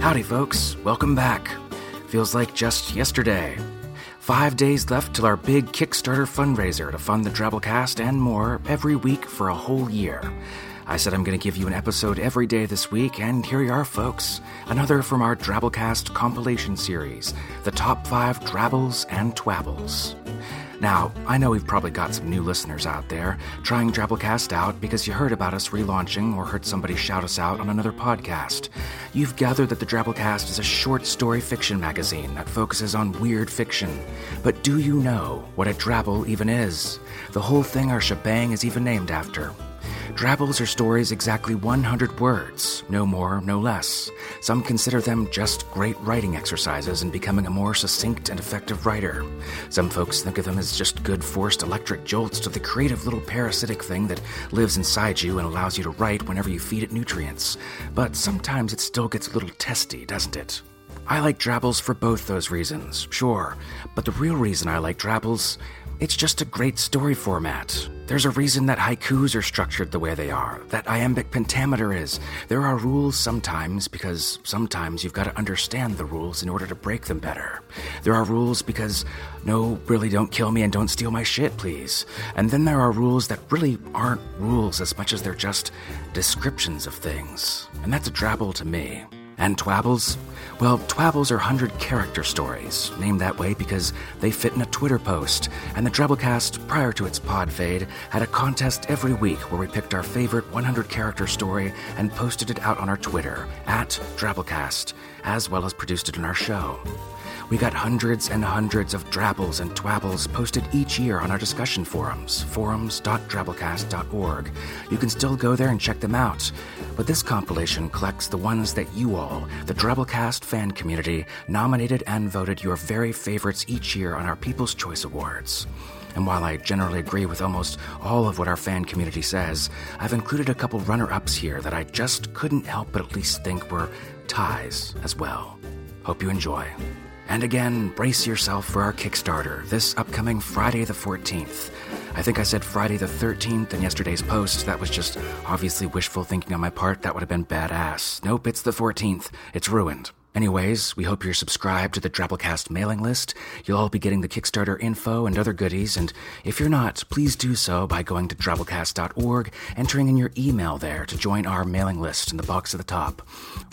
Howdy, folks. Welcome back. Feels like just yesterday. 5 days left till our big Kickstarter fundraiser to fund the Drabblecast and more every week for a whole year. I said I'm going to give you an episode every day this week, and here you are, folks. Another from our Drabblecast compilation series, the top 5 Drabbles and Twabbles. Now, I know we've probably got some new listeners out there trying Drabblecast out because you heard about us relaunching or heard somebody shout us out on another podcast. You've gathered that the Drabblecast is a short story fiction magazine that focuses on weird fiction. But do you know what a Drabble even is? The whole thing our shebang is even named after. Drabbles are stories exactly 100 words, no more, no less. Some consider them just great writing exercises in becoming a more succinct and effective writer. Some folks think of them as just good forced electric jolts to the creative little parasitic thing that lives inside you and allows you to write whenever you feed it nutrients. But sometimes it still gets a little testy, doesn't it? I like Drabbles for both those reasons, sure, but the real reason I like Drabbles, it's just a great story format. There's a reason that haikus are structured the way they are, that iambic pentameter is. There are rules sometimes because sometimes you've got to understand the rules in order to break them better. There are rules because, no, really don't kill me and don't steal my shit, please. And then there are rules that really aren't rules as much as they're just descriptions of things. And that's a Drabble to me. And Twabbles? Well, Twabbles are 100-character stories, named that way because they fit in a Twitter post, and the Drabblecast, prior to its pod fade, had a contest every week where we picked our favorite 100-character story and posted it out on our Twitter, @Drabblecast, as well as produced it in our show. We got hundreds and hundreds of Drabbles and Twabbles posted each year on our discussion forums, forums.drabblecast.org. You can still go there and check them out. But this compilation collects the ones that you all, the Drabblecast fan community, nominated and voted your very favorites each year on our People's Choice Awards. And while I generally agree with almost all of what our fan community says, I've included a couple runner-ups here that I just couldn't help but at least think were ties as well. Hope you enjoy. And again, brace yourself for our Kickstarter this upcoming Friday the 14th. I think I said Friday the 13th in yesterday's post. That was just obviously wishful thinking on my part. That would have been badass. Nope, it's the 14th. It's ruined. Anyways, we hope you're subscribed to the Drabblecast mailing list. You'll all be getting the Kickstarter info and other goodies, and if you're not, please do so by going to drabblecast.org, entering in your email there to join our mailing list in the box at the top.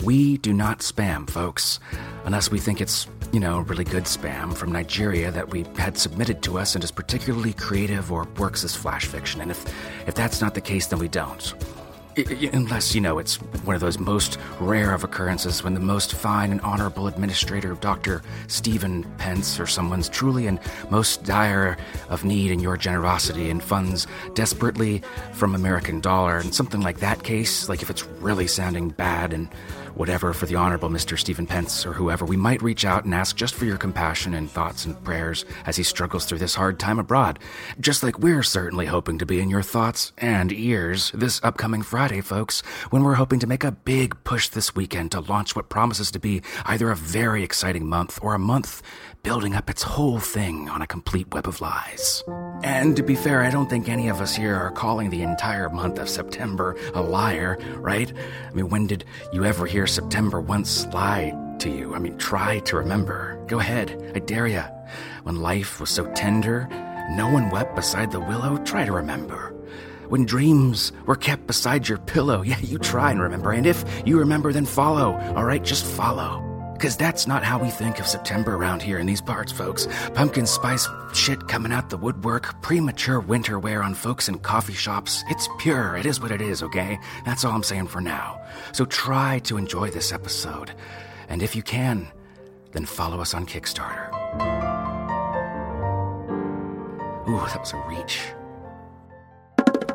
We do not spam, folks, unless we think it's, you know, really good spam from Nigeria that we had submitted to us and is particularly creative or works as flash fiction, and if that's not the case, then we don't. Unless, you know, it's one of those most rare of occurrences when the most fine and honorable administrator, Dr. Stephen Pence, or someone's truly in most dire of need in your generosity and funds desperately from American dollar and something like that case, like if it's really sounding bad and whatever for the honorable Mr. Stephen Pence or whoever, we might reach out and ask just for your compassion and thoughts and prayers as he struggles through this hard time abroad, just like we're certainly hoping to be in your thoughts and ears this upcoming Friday, folks, when we're hoping to make a big push this weekend to launch what promises to be either a very exciting month or a month building up its whole thing on a complete web of lies. And to be fair, I don't think any of us here are calling the entire month of September a liar, right? I mean, when did you ever hear September once lie to you? I mean, try to remember. Go ahead, I dare ya. When life was so tender, no one wept beside the willow, try to remember. When dreams were kept beside your pillow, yeah, you try and remember. And if you remember, then follow, all right? Just follow. Because that's not how we think of September around here in these parts, folks. Pumpkin spice shit coming out the woodwork, premature winter wear on folks in coffee shops. It's pure. It is what it is, okay? That's all I'm saying for now. So try to enjoy this episode. And if you can, then follow us on Kickstarter. Ooh, that was a reach.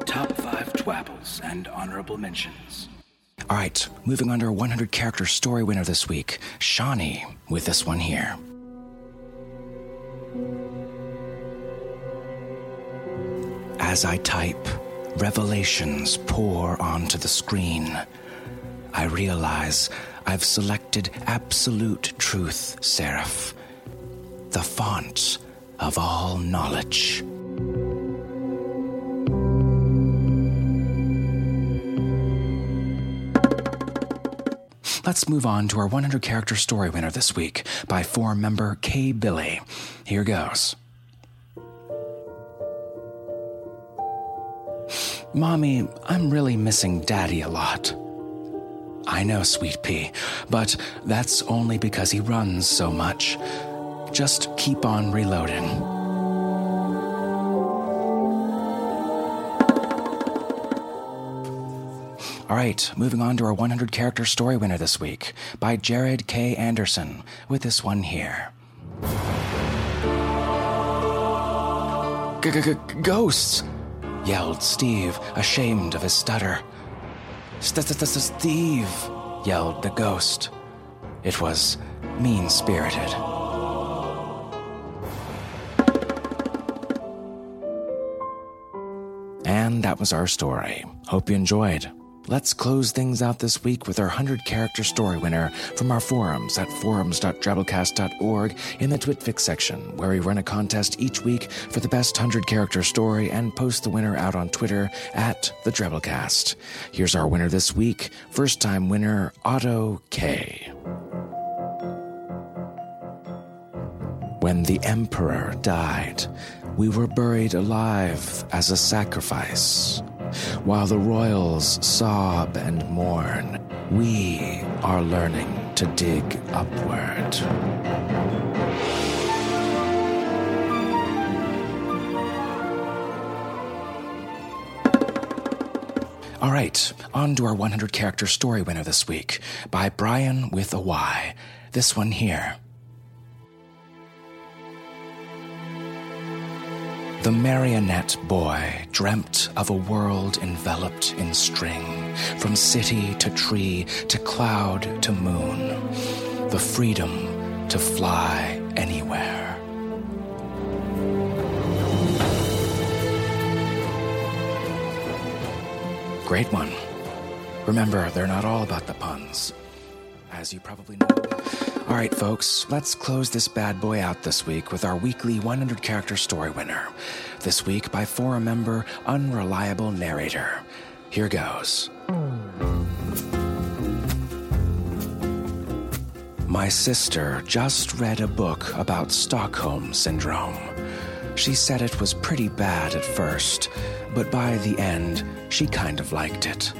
Top 5 Twabbles and Honorable Mentions. All right, moving on to our 100-character story winner this week, Shani, with this one here. As I type, revelations pour onto the screen. I realize I've selected absolute truth, Seraph, the font of all knowledge. Let's move on to our 100-character story winner this week by forum member K-Billy. Here goes. Mommy, I'm really missing Daddy a lot. I know, sweet pea, but that's only because he runs so much. Just keep on reloading. All right, moving on to our 100-character story winner this week by Jared K Anderson with this one here. Ghosts! Yelled Steve, ashamed of his stutter. Steve! Yelled the ghost. It was mean-spirited. And that was our story. Hope you enjoyed. Let's close things out this week with our 100-character story winner from our forums at forums.drabblecast.org in the TwitFix section, where we run a contest each week for the best 100-character story and post the winner out on Twitter at the Drabblecast. Here's our winner this week, first-time winner Otto K. When the Emperor died, we were buried alive as a sacrifice. While the royals sob and mourn, we are learning to dig upward. All right, on to our 100-character story winner this week by Brian with a Y. This one here. The marionette boy dreamt of a world enveloped in string, from city to tree to cloud to moon, the freedom to fly anywhere. Great one. Remember, they're not all about the puns, as you probably know. All right, folks, let's close this bad boy out this week with our weekly 100-character story winner. This week by forum member Unreliable Narrator. Here goes. My sister just read a book about Stockholm Syndrome. She said it was pretty bad at first, but by the end, she kind of liked it.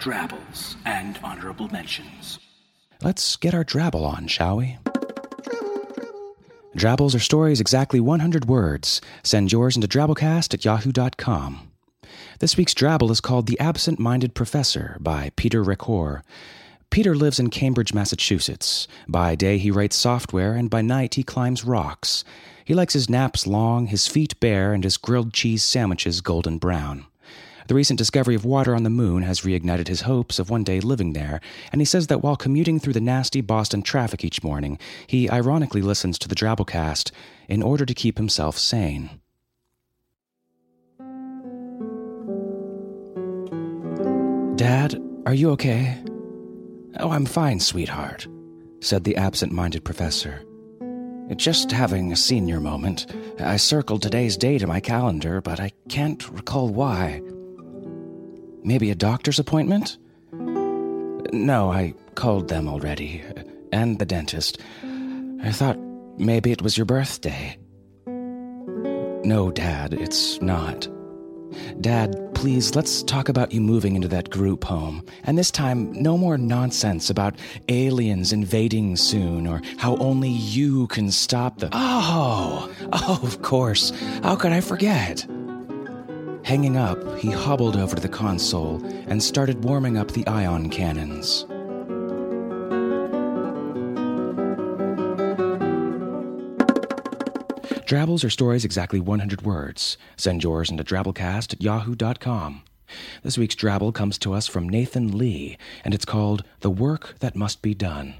Drabbles and honorable mentions. Let's get our drabble on, shall we? Drabbles are stories exactly 100 words. Send yours into drabblecast@yahoo.com. This week's drabble is called The Absent-Minded Professor by Peter Record. Peter lives in Cambridge, Massachusetts. By day he writes software, and by night he climbs rocks. He likes his naps long, his feet bare, and his grilled cheese sandwiches golden brown. The recent discovery of water on the moon has reignited his hopes of one day living there, and he says that while commuting through the nasty Boston traffic each morning, he ironically listens to the Drabblecast in order to keep himself sane. Dad, are you okay? Oh, I'm fine, sweetheart, said the absent-minded professor. Just having a senior moment. I circled today's date in my calendar, but I can't recall why. Maybe a doctor's appointment? No, I called them already, and the dentist. I thought maybe it was your birthday. No, Dad, it's not. Dad, please, let's talk about you moving into that group home. And this time, no more nonsense about aliens invading soon or how only you can stop the... Oh, of course. How could I forget? Hanging up, he hobbled over to the console and started warming up the ion cannons. Drabbles are stories exactly 100 words. Send yours into drabblecast@yahoo.com. This week's Drabble comes to us from Nathan Lee, and it's called The Work That Must Be Done.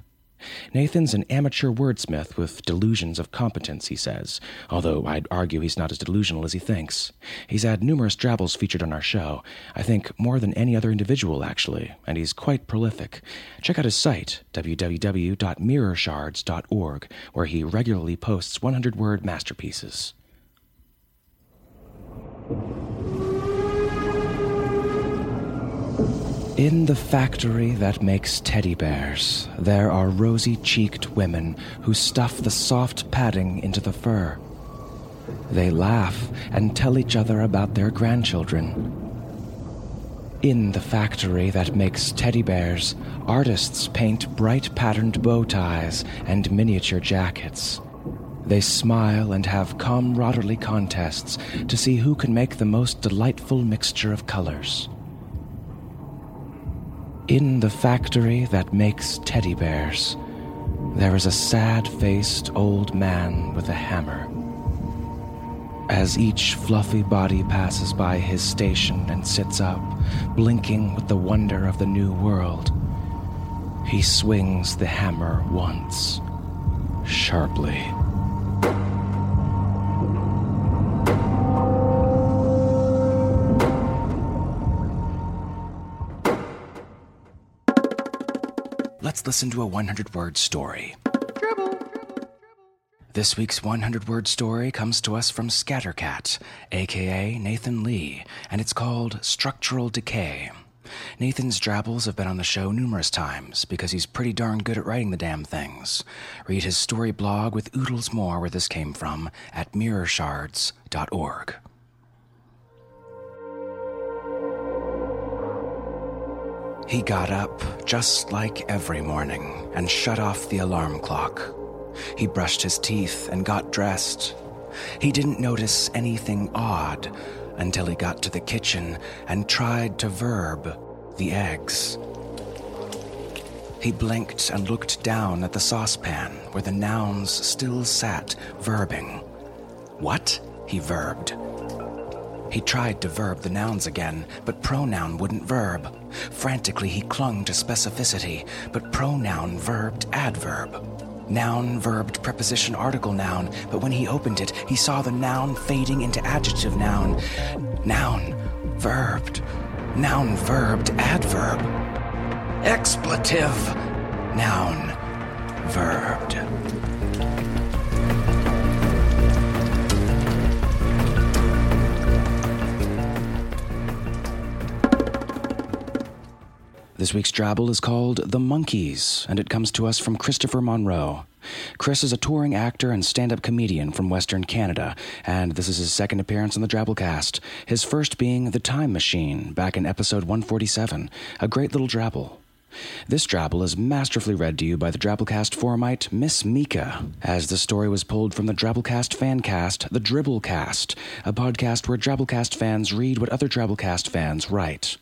Nathan's an amateur wordsmith with delusions of competence, he says, although I'd argue he's not as delusional as he thinks. He's had numerous Drabbles featured on our show, I think more than any other individual, actually, and he's quite prolific. Check out his site, www.mirrorshards.org, where he regularly posts 100-word masterpieces. In the factory that makes teddy bears, there are rosy-cheeked women who stuff the soft padding into the fur. They laugh and tell each other about their grandchildren. In the factory that makes teddy bears, artists paint bright patterned bow ties and miniature jackets. They smile and have camaraderie contests to see who can make the most delightful mixture of colors. In the factory that makes teddy bears, there is a sad-faced old man with a hammer. As each fluffy body passes by his station and sits up, blinking with the wonder of the new world, he swings the hammer once, sharply. Let's listen to a 100-word story. Drabble. This week's 100-word story comes to us from Scattercat, a.k.a. Nathan Lee, and it's called Structural Decay. Nathan's Drabbles have been on the show numerous times because he's pretty darn good at writing the damn things. Read his story blog with oodles more where this came from at mirrorshards.org. He got up just like every morning and shut off the alarm clock. He brushed his teeth and got dressed. He didn't notice anything odd until he got to the kitchen and tried to verb the eggs. He blinked and looked down at the saucepan where the nouns still sat, verbing. What? He verbed. He tried to verb the nouns again, but pronoun wouldn't verb. Frantically, he clung to specificity, but pronoun verbed adverb. Noun verbed preposition article noun, but when he opened it, he saw the noun fading into adjective noun. Noun verbed adverb. Expletive. Noun verbed. This week's Drabble is called The Monkeys, and it comes to us from Christopher Monroe. Chris is a touring actor and stand-up comedian from Western Canada, and this is his second appearance on the Drabblecast, his first being The Time Machine, back in episode 147, a great little Drabble. This Drabble is masterfully read to you by the Drabblecast formite, Miss Mika, as the story was pulled from the Drabblecast fancast, The Dribblecast, a podcast where Drabblecast fans read what other Drabblecast fans write.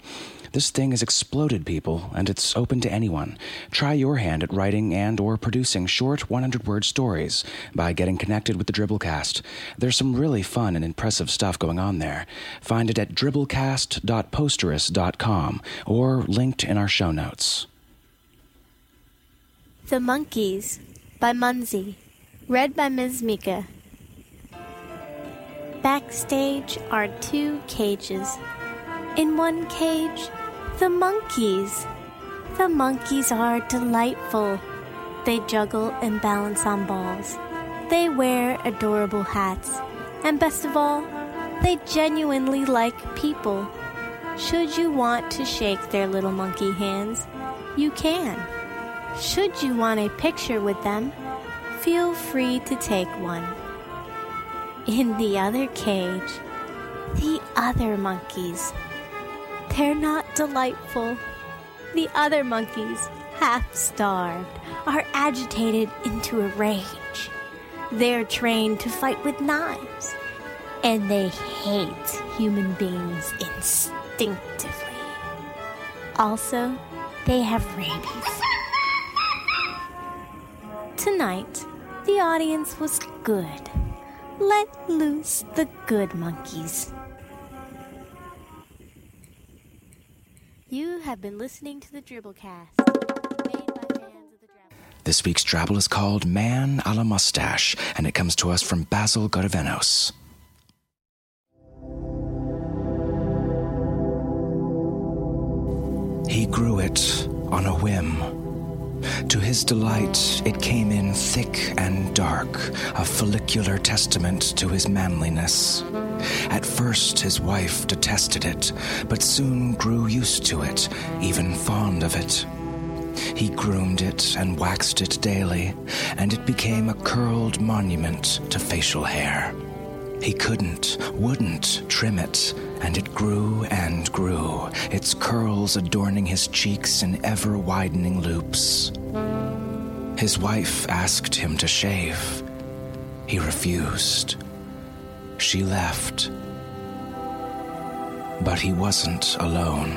This thing has exploded, people, and it's open to anyone. Try your hand at writing and or producing short 100-word stories by getting connected with the Dribblecast. There's some really fun and impressive stuff going on there. Find it at dribblecast.posterous.com or linked in our show notes. The Monkeys by Munzee, read by Ms. Mika. Backstage are two cages. In one cage, the monkeys. The monkeys are delightful. They juggle and balance on balls. They wear adorable hats. And best of all, they genuinely like people. Should you want to shake their little monkey hands, you can. Should you want a picture with them, feel free to take one. In the other cage, the other monkeys. They're not delightful. The other monkeys, half-starved, are agitated into a rage. They're trained to fight with knives, and they hate human beings instinctively. Also, they have rabies. Tonight, the audience was good. Let loose the good monkeys. You have been listening to the Drabblecast. This week's Drabble is called Man a la Mustache, and it comes to us from Basil Garavenos. He grew it on a whim. To his delight, it came in thick and dark, a follicular testament to his manliness. At first, his wife detested it, but soon grew used to it, even fond of it. He groomed it and waxed it daily, and it became a curled monument to facial hair. He couldn't, wouldn't trim it, and it grew and grew, its curls adorning his cheeks in ever-widening loops. His wife asked him to shave. He refused. She left. But he wasn't alone.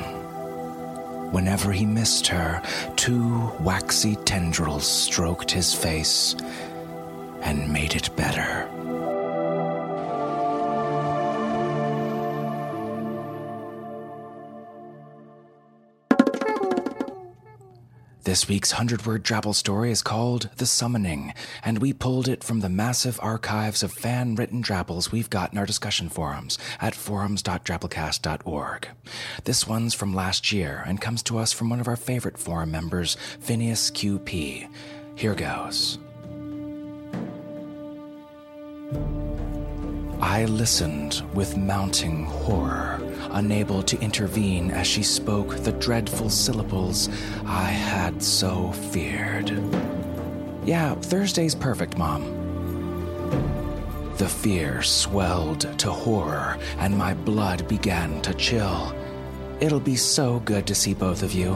Whenever he missed her, two waxy tendrils stroked his face and made it better. This week's 100-word Drabble story is called The Summoning, and we pulled it from the massive archives of fan-written Drabbles we've got in our discussion forums at forums.drabblecast.org. This one's from last year and comes to us from one of our favorite forum members, Phineas QP. Here goes. I listened with mounting horror, unable to intervene as she spoke the dreadful syllables I had so feared. Yeah, Thursday's perfect, Mom. The fear swelled to horror, and my blood began to chill. It'll be so good to see both of you.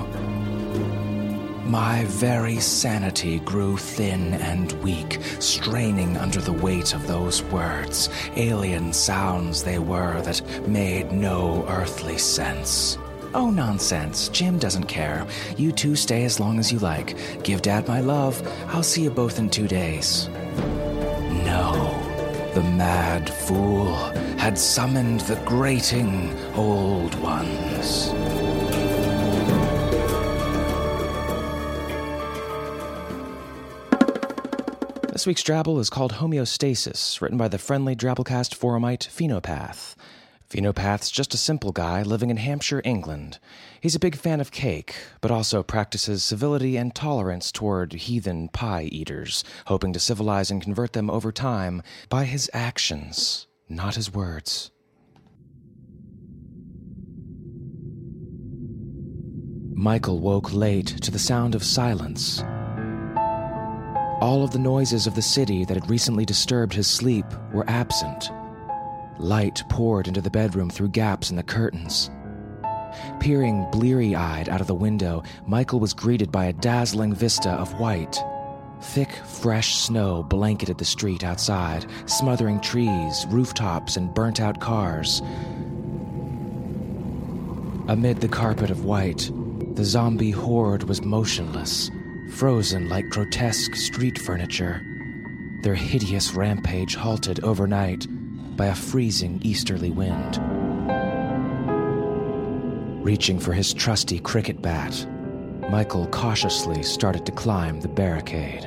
My very sanity grew thin and weak, straining under the weight of those words. Alien sounds they were that made no earthly sense. Oh, nonsense. Jim doesn't care. You two stay as long as you like. Give Dad my love. I'll see you both in 2 days. No. The mad fool had summoned the grating old ones. This week's Drabble is called Homeostasis, written by the friendly Drabblecast forumite Phenopath. Phenopath's just a simple guy living in Hampshire, England. He's a big fan of cake, but also practices civility and tolerance toward heathen pie-eaters, hoping to civilize and convert them over time by his actions, not his words. Michael woke late to the sound of silence. All of the noises of the city that had recently disturbed his sleep were absent. Light poured into the bedroom through gaps in the curtains. Peering bleary-eyed out of the window, Michael was greeted by a dazzling vista of white. Thick, fresh snow blanketed the street outside, smothering trees, rooftops, and burnt-out cars. Amid the carpet of white, the zombie horde was motionless, frozen like grotesque street furniture, their hideous rampage halted overnight by a freezing easterly wind. Reaching for his trusty cricket bat, Michael cautiously started to climb the barricade.